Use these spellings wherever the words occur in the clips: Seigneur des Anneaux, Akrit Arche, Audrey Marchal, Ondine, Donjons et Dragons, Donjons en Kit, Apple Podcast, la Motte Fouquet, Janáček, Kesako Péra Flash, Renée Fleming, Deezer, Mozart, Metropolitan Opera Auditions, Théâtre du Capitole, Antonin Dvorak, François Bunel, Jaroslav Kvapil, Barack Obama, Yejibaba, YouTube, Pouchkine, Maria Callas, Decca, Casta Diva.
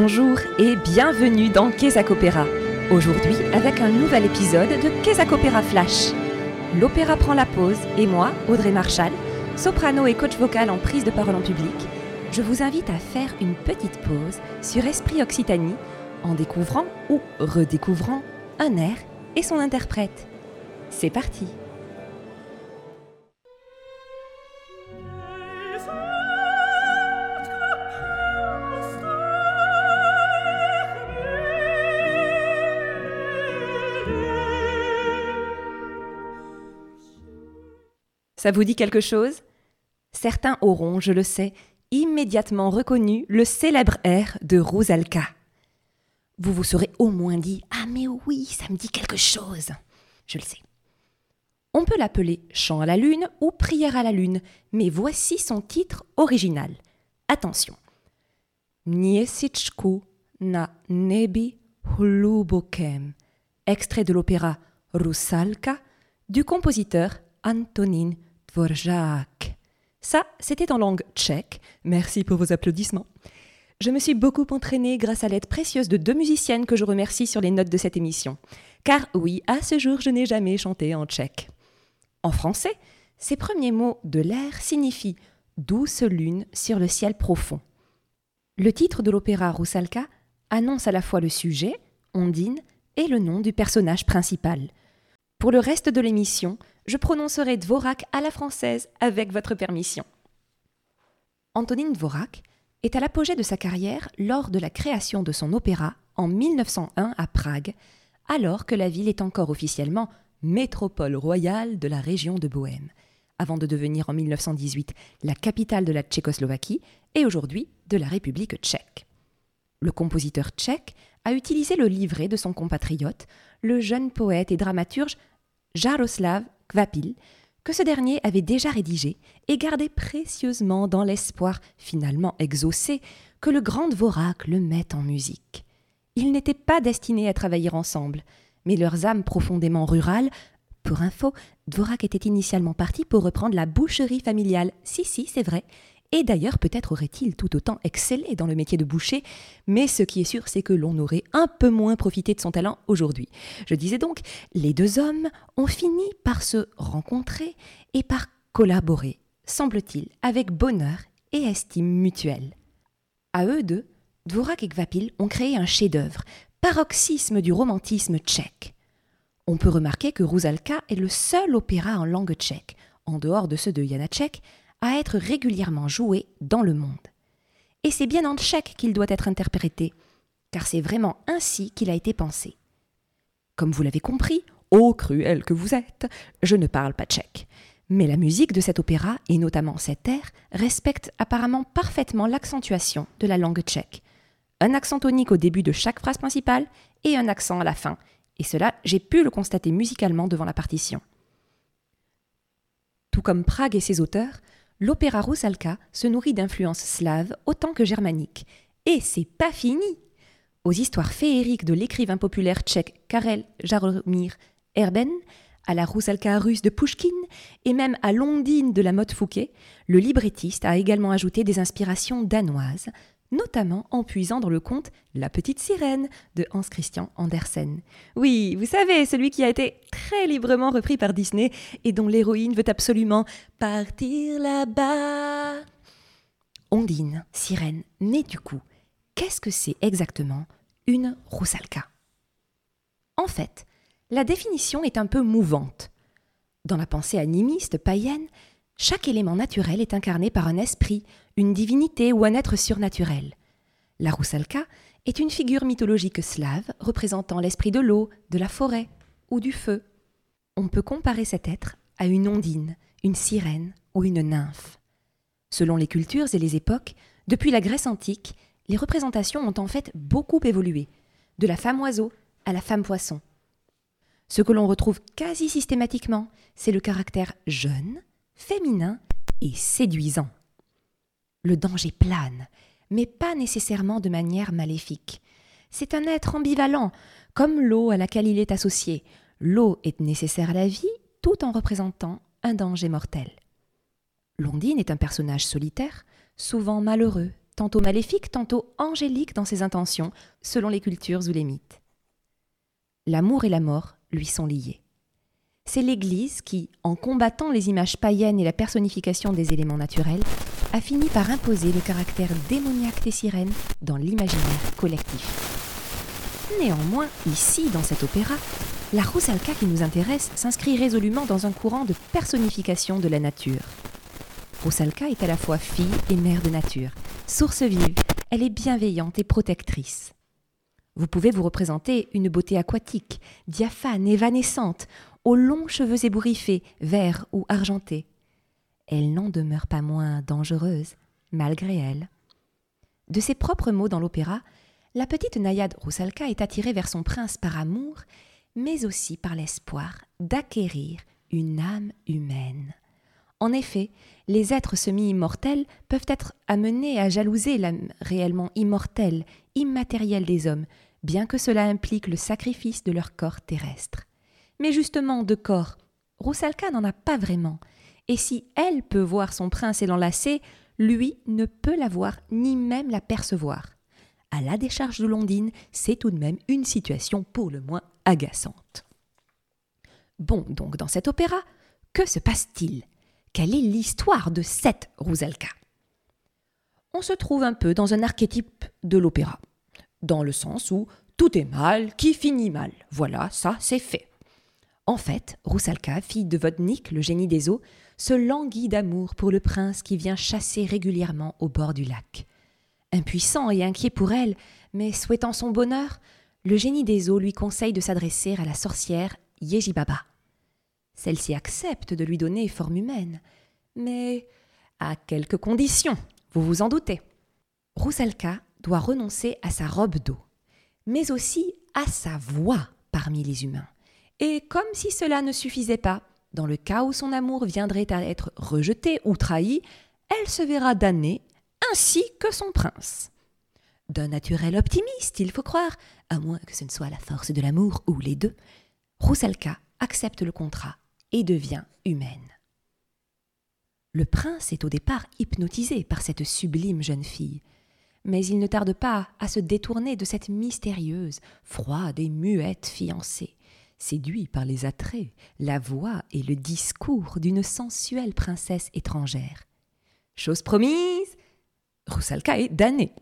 Bonjour et bienvenue dans Kesako Péra. Aujourd'hui avec un nouvel épisode de Kesako Péra Flash. L'opéra prend la pause et moi, Audrey Marchal, soprano et coach vocal en prise de parole en public, je vous invite à faire une petite pause sur Esprit Occitanie en découvrant ou redécouvrant un air et son interprète. C'est parti! Ça vous dit quelque chose ? Certains auront, je le sais, immédiatement reconnu le célèbre air de Rusalka. Vous vous serez au moins dit « Ah mais oui, ça me dit quelque chose !» Je le sais. On peut l'appeler « Chant à la lune » ou « Prière à la lune », mais voici son titre original. Attention. « Niesitschku na nebi hlubokem », extrait de l'opéra « Rusalka » du compositeur Antonin Dvorak. Ça, c'était en langue tchèque. Merci pour vos applaudissements. Je me suis beaucoup entraînée grâce à l'aide précieuse de deux musiciennes que je remercie sur les notes de cette émission. Car oui, à ce jour, je n'ai jamais chanté en tchèque. En français, ces premiers mots de l'air signifient « douce lune sur le ciel profond ». Le titre de l'opéra Rusalka annonce à la fois le sujet, Ondine, et le nom du personnage principal. Pour le reste de l'émission, je prononcerai Dvorak à la française avec votre permission. Antonin Dvorak est à l'apogée de sa carrière lors de la création de son opéra en 1901 à Prague, alors que la ville est encore officiellement métropole royale de la région de Bohême, avant de devenir en 1918 la capitale de la Tchécoslovaquie et aujourd'hui de la République tchèque. Le compositeur tchèque a utilisé le livret de son compatriote, le jeune poète et dramaturge Jaroslav Kvapil, que ce dernier avait déjà rédigé et gardé précieusement dans l'espoir, finalement exaucé, que le grand Dvorak le mette en musique. Ils n'étaient pas destinés à travailler ensemble, mais leurs âmes profondément rurales. Pour info, Dvorak était initialement parti pour reprendre la boucherie familiale. Si, c'est vrai. Et d'ailleurs, peut-être aurait-il tout autant excellé dans le métier de boucher, mais ce qui est sûr, c'est que l'on aurait un peu moins profité de son talent aujourd'hui. Je disais donc, les deux hommes ont fini par se rencontrer et par collaborer, semble-t-il, avec bonheur et estime mutuelle. À eux deux, Dvorak et Kvapil ont créé un chef-d'œuvre, paroxysme du romantisme tchèque. On peut remarquer que Rusalka est le seul opéra en langue tchèque, en dehors de ceux de Janáček, à être régulièrement joué dans le monde. Et c'est bien en tchèque qu'il doit être interprété, car c'est vraiment ainsi qu'il a été pensé. Comme vous l'avez compris, ô cruel que vous êtes, je ne parle pas tchèque. Mais la musique de cet opéra, et notamment cet air, respecte apparemment parfaitement l'accentuation de la langue tchèque. Un accent tonique au début de chaque phrase principale et un accent à la fin. Et cela, j'ai pu le constater musicalement devant la partition. Tout comme Prague et ses auteurs, l'opéra Rusalka se nourrit d'influences slaves autant que germaniques. Et c'est pas fini! Aux histoires féeriques de l'écrivain populaire tchèque Karel Jaromir Erben, à la Rusalka russe de Pouchkine et même à l'Ondine de la Motte Fouquet, le librettiste a également ajouté des inspirations danoises, notamment en puisant dans le conte La Petite Sirène de Hans Christian Andersen. Oui, vous savez, celui qui a été très librement repris par Disney et dont l'héroïne veut absolument partir là-bas. Ondine, sirène, née du coup, qu'est-ce que c'est exactement une Rusalka ? En fait, la définition est un peu mouvante. Dans la pensée animiste païenne, chaque élément naturel est incarné par un esprit, une divinité ou un être surnaturel. La Rusalka est une figure mythologique slave représentant l'esprit de l'eau, de la forêt ou du feu. On peut comparer cet être à une ondine, une sirène ou une nymphe. Selon les cultures et les époques, depuis la Grèce antique, les représentations ont en fait beaucoup évolué, de la femme oiseau à la femme poisson. Ce que l'on retrouve quasi systématiquement, c'est le caractère jeune, féminin et séduisant. Le danger plane, mais pas nécessairement de manière maléfique. C'est un être ambivalent, comme l'eau à laquelle il est associé. L'eau est nécessaire à la vie, tout en représentant un danger mortel. L'ondine est un personnage solitaire, souvent malheureux, tantôt maléfique, tantôt angélique dans ses intentions, selon les cultures ou les mythes. L'amour et la mort lui sont liés. C'est l'Église qui, en combattant les images païennes et la personnification des éléments naturels, a fini par imposer le caractère démoniaque des sirènes dans l'imaginaire collectif. Néanmoins, ici, dans cet opéra, la Rusalka qui nous intéresse s'inscrit résolument dans un courant de personnification de la nature. Rusalka est à la fois fille et mère de nature. Source vive, elle est bienveillante et protectrice. Vous pouvez vous représenter une beauté aquatique, diaphane, évanescente, aux longs cheveux ébouriffés, verts ou argentés. Elle n'en demeure pas moins dangereuse, malgré elle. De ses propres mots dans l'opéra, la petite naïade Rusalka est attirée vers son prince par amour, mais aussi par l'espoir d'acquérir une âme humaine. En effet, les êtres semi-immortels peuvent être amenés à jalouser l'âme réellement immortelle, immatérielle des hommes, bien que cela implique le sacrifice de leur corps terrestre. Mais justement, de corps, Rusalka n'en a pas vraiment. Et si elle peut voir son prince et l'enlacer, lui ne peut la voir ni même la percevoir. À la décharge de l'Ondine, c'est tout de même une situation pour le moins agaçante. Bon, donc dans cet opéra, que se passe-t-il ? Quelle est l'histoire de cette Rusalka ? On se trouve un peu dans un archétype de l'opéra, dans le sens où tout est mal qui finit mal. Voilà, ça c'est fait. En fait, Rusalka, fille de Vodnik, le génie des eaux, se languit d'amour pour le prince qui vient chasser régulièrement au bord du lac. Impuissant et inquiet pour elle, mais souhaitant son bonheur, le génie des eaux lui conseille de s'adresser à la sorcière Yejibaba. Celle-ci accepte de lui donner forme humaine, mais à quelques conditions, vous vous en doutez. Rusalka doit renoncer à sa robe d'eau, mais aussi à sa voix parmi les humains. Et comme si cela ne suffisait pas, dans le cas où son amour viendrait à être rejeté ou trahi, elle se verra damnée, ainsi que son prince. D'un naturel optimiste, il faut croire, à moins que ce ne soit la force de l'amour ou les deux, Rusalka accepte le contrat et devient humaine. Le prince est au départ hypnotisé par cette sublime jeune fille, mais il ne tarde pas à se détourner de cette mystérieuse, froide et muette fiancée, séduit par les attraits, la voix et le discours d'une sensuelle princesse étrangère. Chose promise, Rusalka est damnée.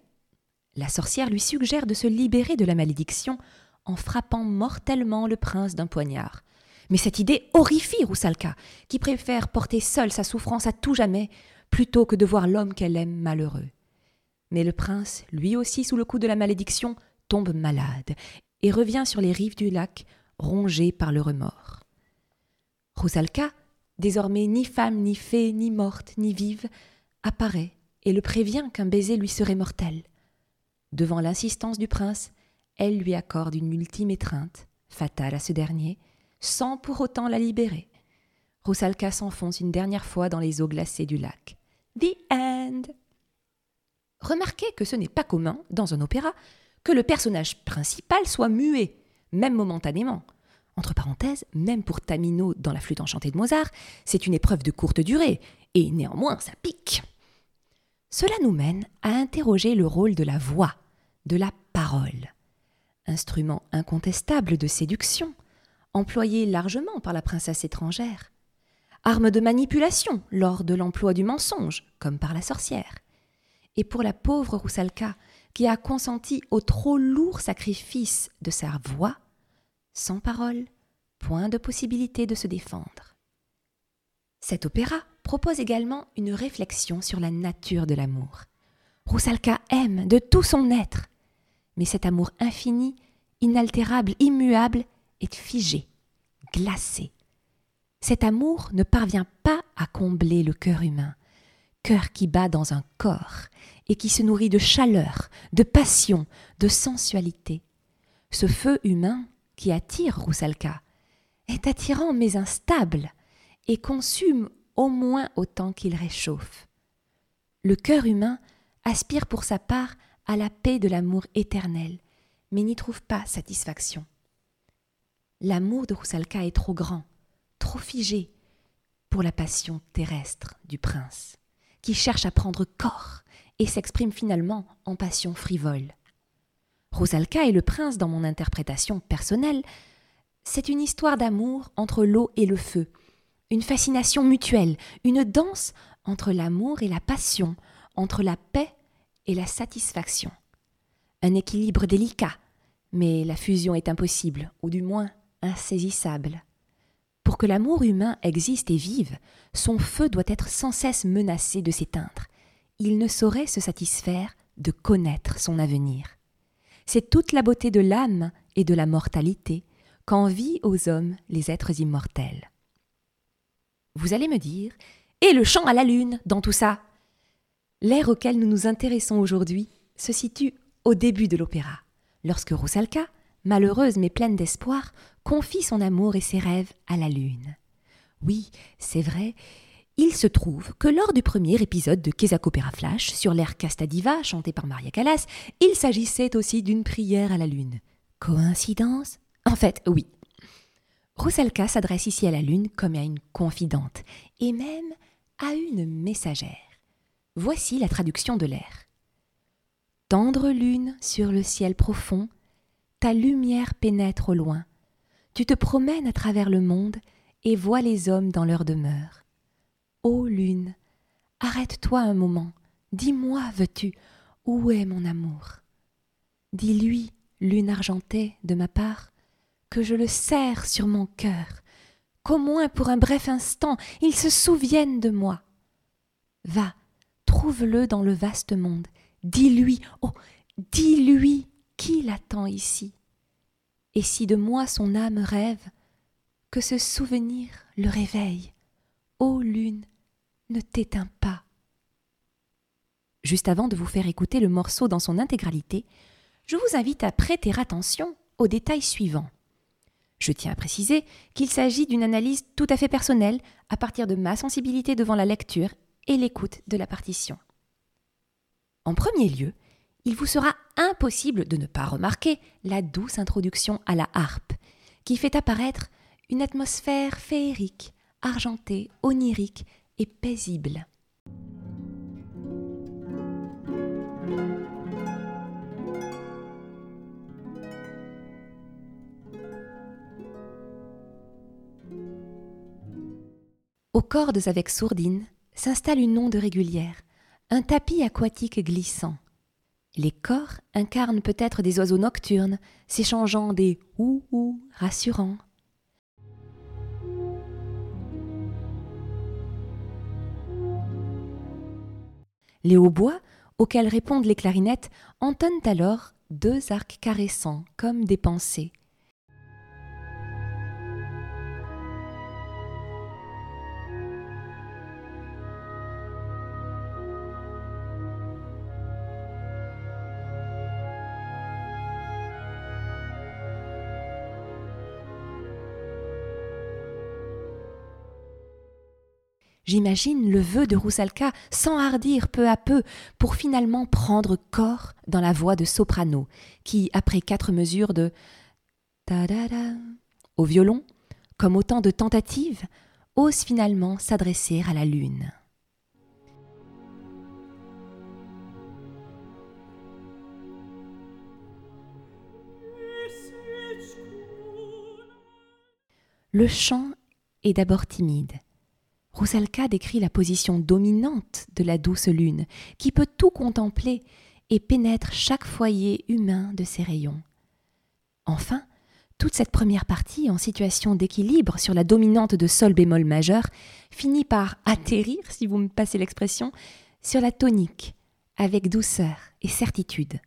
La sorcière lui suggère de se libérer de la malédiction en frappant mortellement le prince d'un poignard. Mais cette idée horrifie Rusalka, qui préfère porter seule sa souffrance à tout jamais plutôt que de voir l'homme qu'elle aime malheureux. Mais le prince, lui aussi sous le coup de la malédiction, tombe malade et revient sur les rives du lac, rongé par le remords. Rusalka, désormais ni femme, ni fée, ni morte, ni vive, apparaît et le prévient qu'un baiser lui serait mortel. Devant l'insistance du prince, elle lui accorde une ultime étreinte, fatale à ce dernier, sans pour autant la libérer. Rusalka s'enfonce une dernière fois dans les eaux glacées du lac. The end. Remarquez que ce n'est pas commun, dans un opéra, que le personnage principal soit muet, même momentanément. Entre parenthèses, même pour Tamino dans La flûte enchantée de Mozart, c'est une épreuve de courte durée, et néanmoins ça pique. Cela nous mène à interroger le rôle de la voix, de la parole. Instrument incontestable de séduction, employé largement par la princesse étrangère. Arme de manipulation lors de l'emploi du mensonge, comme par la sorcière. Et pour la pauvre Rusalka, qui a consenti au trop lourd sacrifice de sa voix, sans parole, point de possibilité de se défendre. Cet opéra propose également une réflexion sur la nature de l'amour. Rusalka aime de tout son être, mais cet amour infini, inaltérable, immuable, est figé, glacé. Cet amour ne parvient pas à combler le cœur humain, cœur qui bat dans un corps et qui se nourrit de chaleur, de passion, de sensualité. Ce feu humain qui attire Rusalka est attirant mais instable et consume au moins autant qu'il réchauffe. Le cœur humain aspire pour sa part à la paix de l'amour éternel, mais n'y trouve pas satisfaction. L'amour de Rusalka est trop grand, trop figé pour la passion terrestre du prince, qui cherche à prendre corps et s'exprime finalement en passion frivole. Rusalka et le prince, dans mon interprétation personnelle, c'est une histoire d'amour entre l'eau et le feu, une fascination mutuelle, une danse entre l'amour et la passion, entre la paix et la satisfaction. Un équilibre délicat, mais la fusion est impossible, ou du moins insaisissable. Pour que l'amour humain existe et vive, son feu doit être sans cesse menacé de s'éteindre. Il ne saurait se satisfaire de connaître son avenir. C'est toute la beauté de l'âme et de la mortalité qu'envient aux hommes les êtres immortels. Vous allez me dire, et le chant à la lune dans tout ça ? L'ère auquel nous nous intéressons aujourd'hui se situe au début de l'opéra, lorsque Rusalka, malheureuse mais pleine d'espoir, confie son amour et ses rêves à la lune. Oui, c'est vrai, il se trouve que lors du premier épisode de Kesako Péra Flash sur l'air Casta Diva chanté par Maria Callas, il s'agissait aussi d'une prière à la lune. Coïncidence ? En fait, oui. Rusalka s'adresse ici à la lune comme à une confidente, et même à une messagère. Voici la traduction de l'air. « Tendre lune sur le ciel profond, ta lumière pénètre au loin. Tu te promènes à travers le monde et vois les hommes dans leur demeure. Ô lune, arrête-toi un moment, dis-moi, veux-tu, où est mon amour ? Dis-lui, lune argentée, de ma part, que je le serre sur mon cœur, qu'au moins pour un bref instant, il se souvienne de moi. Va, trouve-le dans le vaste monde. Dis-lui, oh, dis-lui qui l'attend ici. Et si de moi son âme rêve, que ce souvenir le réveille. Ô lune, ne t'éteins pas. » Juste avant de vous faire écouter le morceau dans son intégralité, je vous invite à prêter attention aux détails suivants. Je tiens à préciser qu'il s'agit d'une analyse tout à fait personnelle à partir de ma sensibilité devant la lecture et l'écoute de la partition. En premier lieu, il vous sera impossible de ne pas remarquer la douce introduction à la harpe, qui fait apparaître une atmosphère féerique, argentée, onirique et paisible. Aux cordes avec sourdine s'installe une onde régulière, un tapis aquatique glissant. Les corps incarnent peut-être des oiseaux nocturnes, s'échangeant des « ouh-ouh » rassurants. Les hautbois, auxquels répondent les clarinettes, entonnent alors deux arcs caressants comme des pensées. J'imagine le vœu de Rusalka s'enhardir peu à peu pour finalement prendre corps dans la voix de soprano, qui, après 4 mesures de ta-da-da au violon, comme autant de tentatives, ose finalement s'adresser à la lune. Le chant est d'abord timide. Rusalka décrit la position dominante de la douce lune, qui peut tout contempler et pénètre chaque foyer humain de ses rayons. Enfin, toute cette première partie, en situation d'équilibre sur la dominante de sol bémol majeur, finit par atterrir, si vous me passez l'expression, sur la tonique, avec douceur et certitude.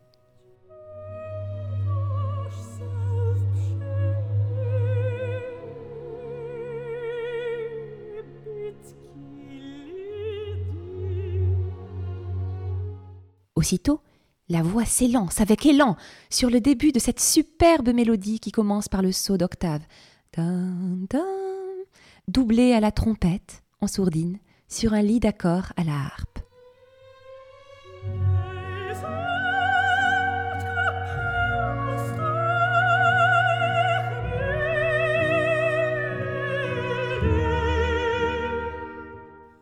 Aussitôt, la voix s'élance avec élan sur le début de cette superbe mélodie qui commence par le saut d'octave, doublé à la trompette, en sourdine, sur un lit d'accords à la harpe.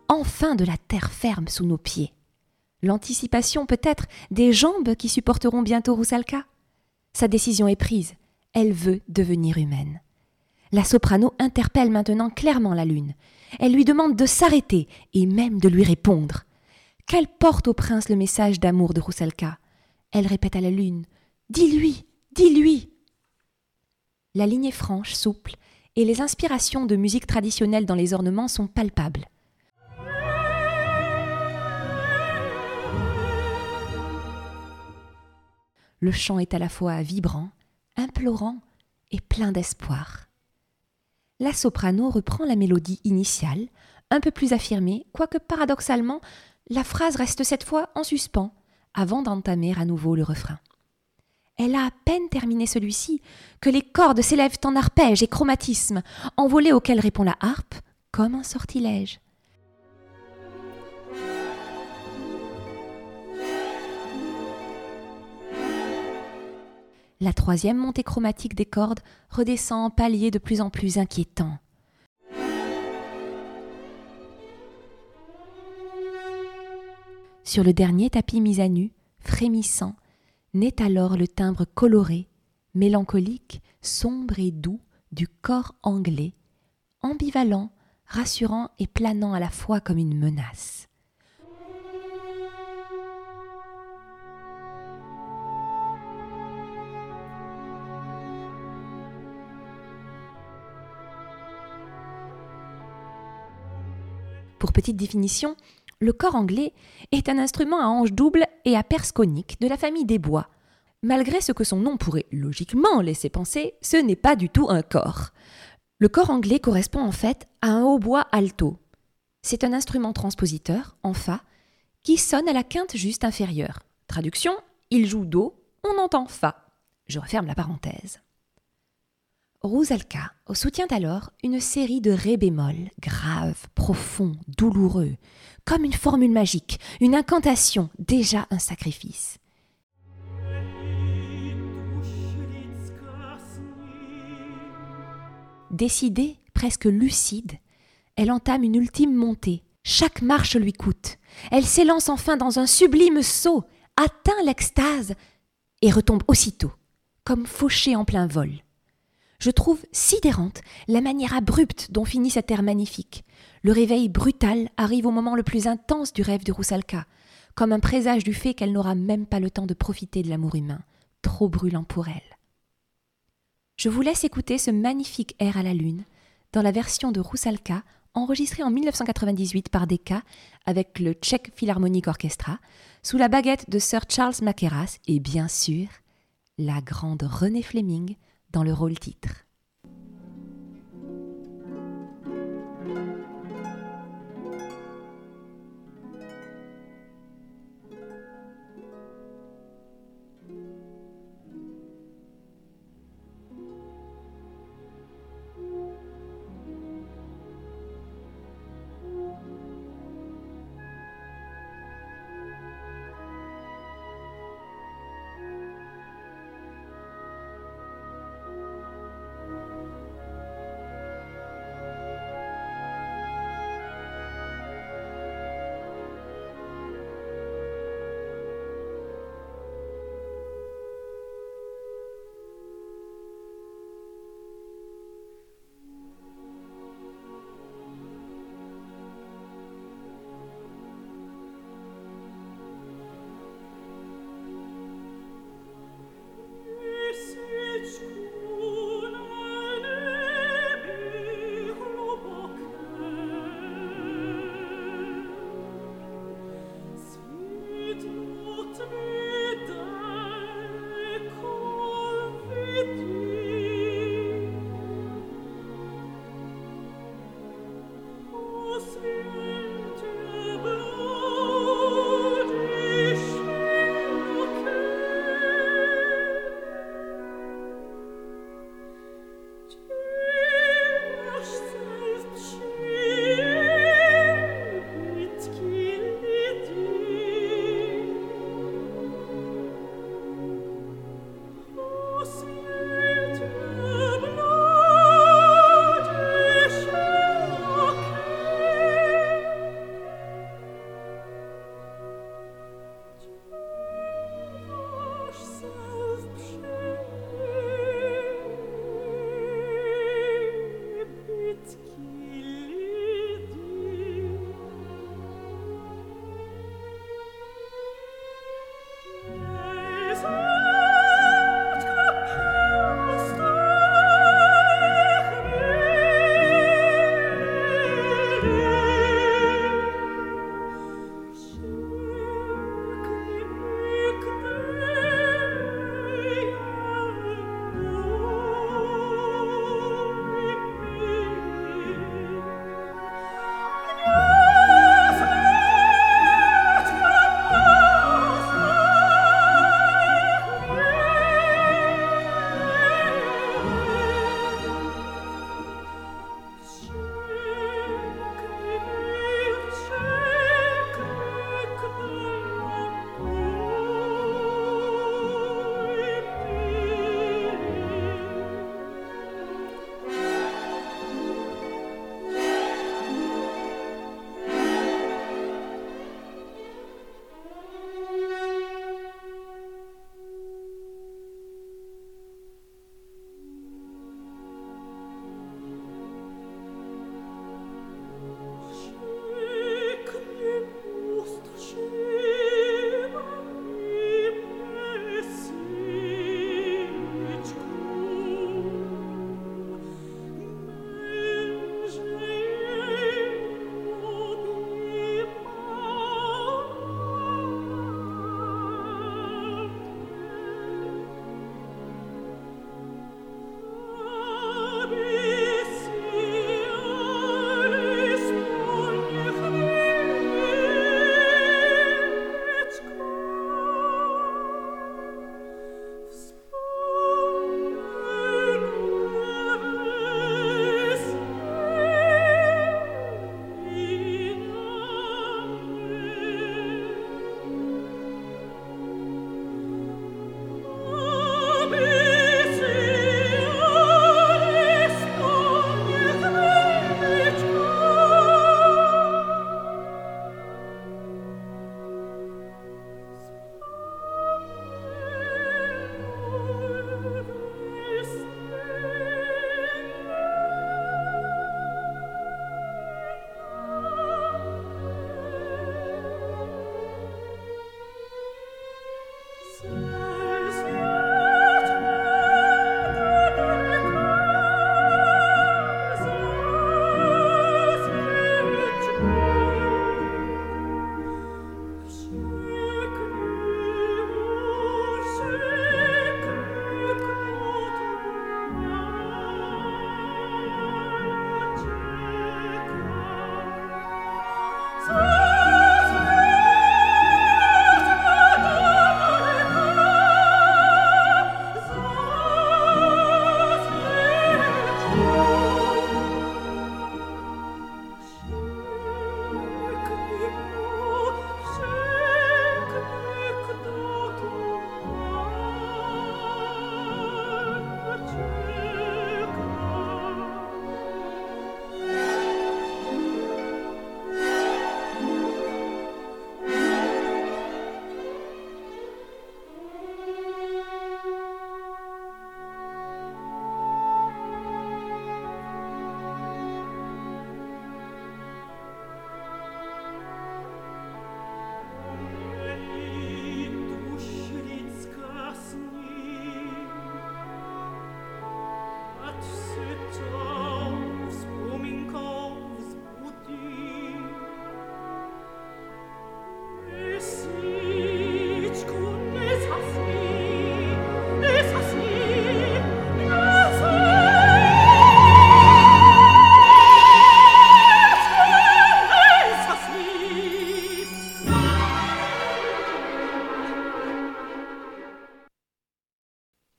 Enfin de la terre ferme sous nos pieds. l'anticipation peut-être des jambes qui supporteront bientôt Rusalka. Sa décision est prise, elle veut devenir humaine. La soprano interpelle maintenant clairement la lune. Elle lui demande de s'arrêter et même de lui répondre. Qu'elle porte au prince le message d'amour de Rusalka. Elle répète à la lune « Dis-lui, dis-lui !» La ligne est franche, souple, et les inspirations de musique traditionnelle dans les ornements sont palpables. Le chant est à la fois vibrant, implorant et plein d'espoir. La soprano reprend la mélodie initiale, un peu plus affirmée, quoique paradoxalement, la phrase reste cette fois en suspens, avant d'entamer à nouveau le refrain. Elle a à peine terminé celui-ci que les cordes s'élèvent en arpèges et chromatismes, envolées auxquels répond la harpe comme un sortilège. La troisième montée chromatique des cordes redescend en paliers de plus en plus inquiétants. Sur le dernier tapis mis à nu, frémissant, naît alors le timbre coloré, mélancolique, sombre et doux du cor anglais, ambivalent, rassurant et planant à la fois comme une menace. Pour petite définition, le cor anglais est un instrument à hanche double et à perce conique de la famille des bois. Malgré ce que son nom pourrait logiquement laisser penser, ce n'est pas du tout un cor. Le cor anglais correspond en fait à un hautbois alto. C'est un instrument transpositeur, en fa, qui sonne à la quinte juste inférieure. Traduction, il joue do, on entend fa. Je referme la parenthèse. Rusalka soutient alors une série de ré bémol, graves, profonds, douloureux, comme une formule magique, une incantation, déjà un sacrifice. Décidée, presque lucide, elle entame une ultime montée. Chaque marche lui coûte. Elle s'élance enfin dans un sublime saut, atteint l'extase et retombe aussitôt, comme fauchée en plein vol. Je trouve sidérante la manière abrupte dont finit cet air magnifique. Le réveil brutal arrive au moment le plus intense du rêve de Rusalka, comme un présage du fait qu'elle n'aura même pas le temps de profiter de l'amour humain, trop brûlant pour elle. Je vous laisse écouter ce magnifique air à la lune, dans la version de Rusalka, enregistrée en 1998 par Decca avec le Czech Philharmonic Orchestra, sous la baguette de Sir Charles Mackerras et bien sûr, la grande Renée Fleming, dans le rôle-titre.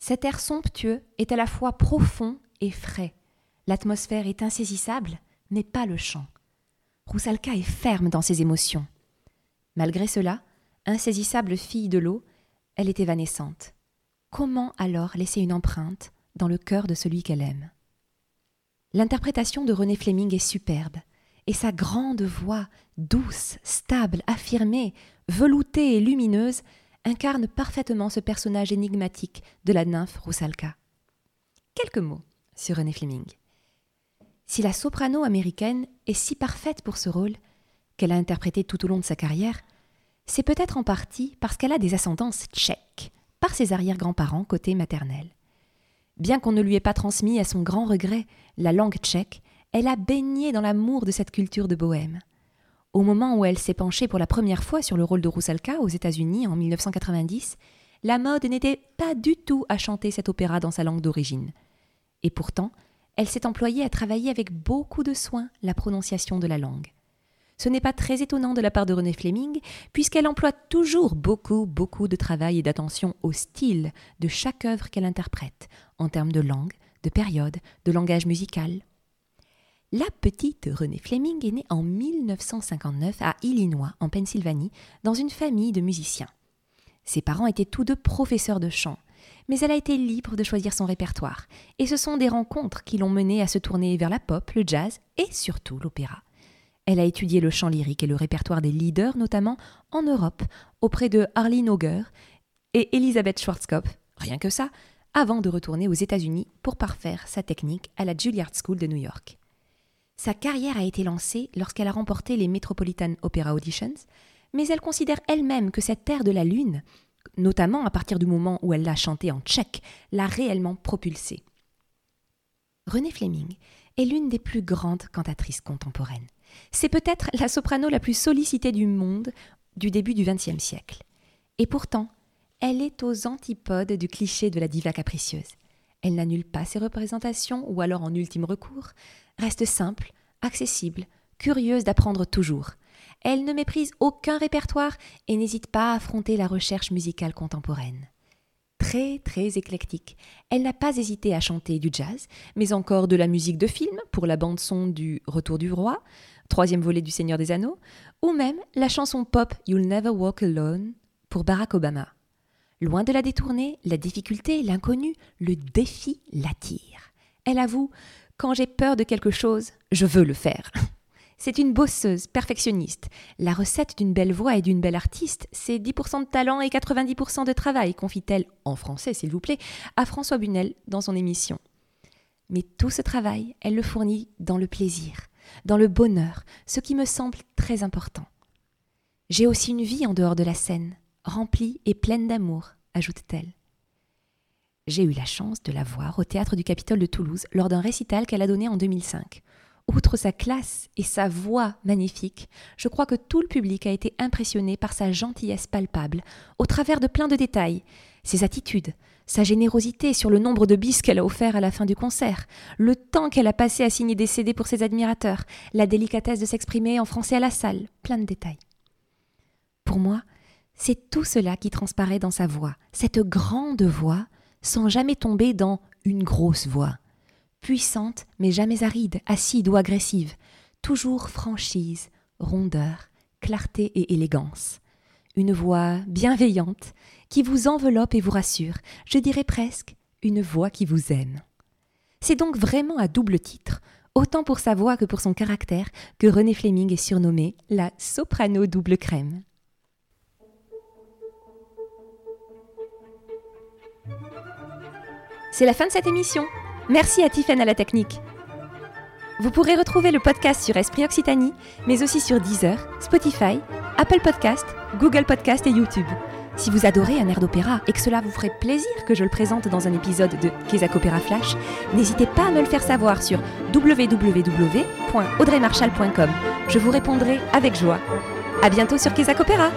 Cet air somptueux est à la fois profond et frais. L'atmosphère est insaisissable, mais pas le chant. Rusalka est ferme dans ses émotions. Malgré cela, insaisissable fille de l'eau, elle est évanescente. Comment alors laisser une empreinte dans le cœur de celui qu'elle aime ? L'interprétation de Renée Fleming est superbe, et sa grande voix, douce, stable, affirmée, veloutée et lumineuse, incarne parfaitement ce personnage énigmatique de la nymphe Rusalka. Quelques mots sur Renée Fleming. Si la soprano américaine est si parfaite pour ce rôle, qu'elle a interprété tout au long de sa carrière, c'est peut-être en partie parce qu'elle a des ascendances tchèques, par ses arrière-grands-parents côté maternel. Bien qu'on ne lui ait pas transmis à son grand regret la langue tchèque, elle a baigné dans l'amour de cette culture de bohème. Au moment où elle s'est penchée pour la première fois sur le rôle de Rusalka aux États-Unis en 1990, la mode n'était pas du tout à chanter cet opéra dans sa langue d'origine. Et pourtant, elle s'est employée à travailler avec beaucoup de soin la prononciation de la langue. Ce n'est pas très étonnant de la part de Renée Fleming, puisqu'elle emploie toujours beaucoup de travail et d'attention au style de chaque œuvre qu'elle interprète, en termes de langue, de période, de langage musical. La petite Renée Fleming est née en 1959 à Illinois, en Pennsylvanie, dans une famille de musiciens. Ses parents étaient tous deux professeurs de chant, mais elle a été libre de choisir son répertoire, et ce sont des rencontres qui l'ont menée à se tourner vers la pop, le jazz et surtout l'opéra. Elle a étudié le chant lyrique et le répertoire des leaders, notamment en Europe, auprès de Arlene Auger et Elisabeth Schwarzkopf, rien que ça, avant de retourner aux États-Unis pour parfaire sa technique à la Juilliard School de New York. Sa carrière a été lancée lorsqu'elle a remporté les Metropolitan Opera Auditions, mais elle considère elle-même que cette terre de la lune, notamment à partir du moment où elle l'a chantée en tchèque, l'a réellement propulsée. Renée Fleming est l'une des plus grandes cantatrices contemporaines. C'est peut-être la soprano la plus sollicitée du monde du début du XXe siècle. Et pourtant, elle est aux antipodes du cliché de la diva capricieuse. Elle n'annule pas ses représentations, ou alors en ultime recours, reste simple, accessible, curieuse d'apprendre toujours. Elle ne méprise aucun répertoire et n'hésite pas à affronter la recherche musicale contemporaine. Très éclectique, elle n'a pas hésité à chanter du jazz, mais encore de la musique de film pour la bande-son du Retour du Roi, troisième volet du Seigneur des Anneaux, ou même la chanson pop You'll Never Walk Alone pour Barack Obama. Loin de la détourner, la difficulté, l'inconnu, le défi l'attire. Elle avoue « Quand j'ai peur de quelque chose, je veux le faire ». C'est une bosseuse, perfectionniste. La recette d'une belle voix et d'une belle artiste, c'est 10% de talent et 90% de travail, confie-t-elle, en français s'il vous plaît, à François Bunel dans son émission. Mais tout ce travail, elle le fournit dans le plaisir, dans le bonheur, ce qui me semble très important. « J'ai aussi une vie en dehors de la scène, remplie et pleine d'amour », ajoute-t-elle. J'ai eu la chance de la voir au Théâtre du Capitole de Toulouse lors d'un récital qu'elle a donné en 2005. Outre sa classe et sa voix magnifique, je crois que tout le public a été impressionné par sa gentillesse palpable, au travers de plein de détails. Ses attitudes, sa générosité sur le nombre de bis qu'elle a offert à la fin du concert, le temps qu'elle a passé à signer des CD pour ses admirateurs, la délicatesse de s'exprimer en français à la salle, plein de détails. Pour moi, c'est tout cela qui transparaît dans sa voix, cette grande voix, sans jamais tomber dans une grosse voix. Puissante, mais jamais aride, acide ou agressive. Toujours franchise, rondeur, clarté et élégance. Une voix bienveillante, qui vous enveloppe et vous rassure. Je dirais presque une voix qui vous aime. C'est donc vraiment à double titre, autant pour sa voix que pour son caractère, que Renée Fleming est surnommée la soprano double crème. C'est la fin de cette émission. Merci à Tiffen à la technique. Vous pourrez retrouver le podcast sur Esprit Occitanie, mais aussi sur Deezer, Spotify, Apple Podcast, Google Podcast et YouTube. Si vous adorez un air d'opéra et que cela vous ferait plaisir que je le présente dans un épisode de Kesako Péra Flash, n'hésitez pas à me le faire savoir sur www.audreymarchal.com. Je vous répondrai avec joie. À bientôt sur Kesako Péra.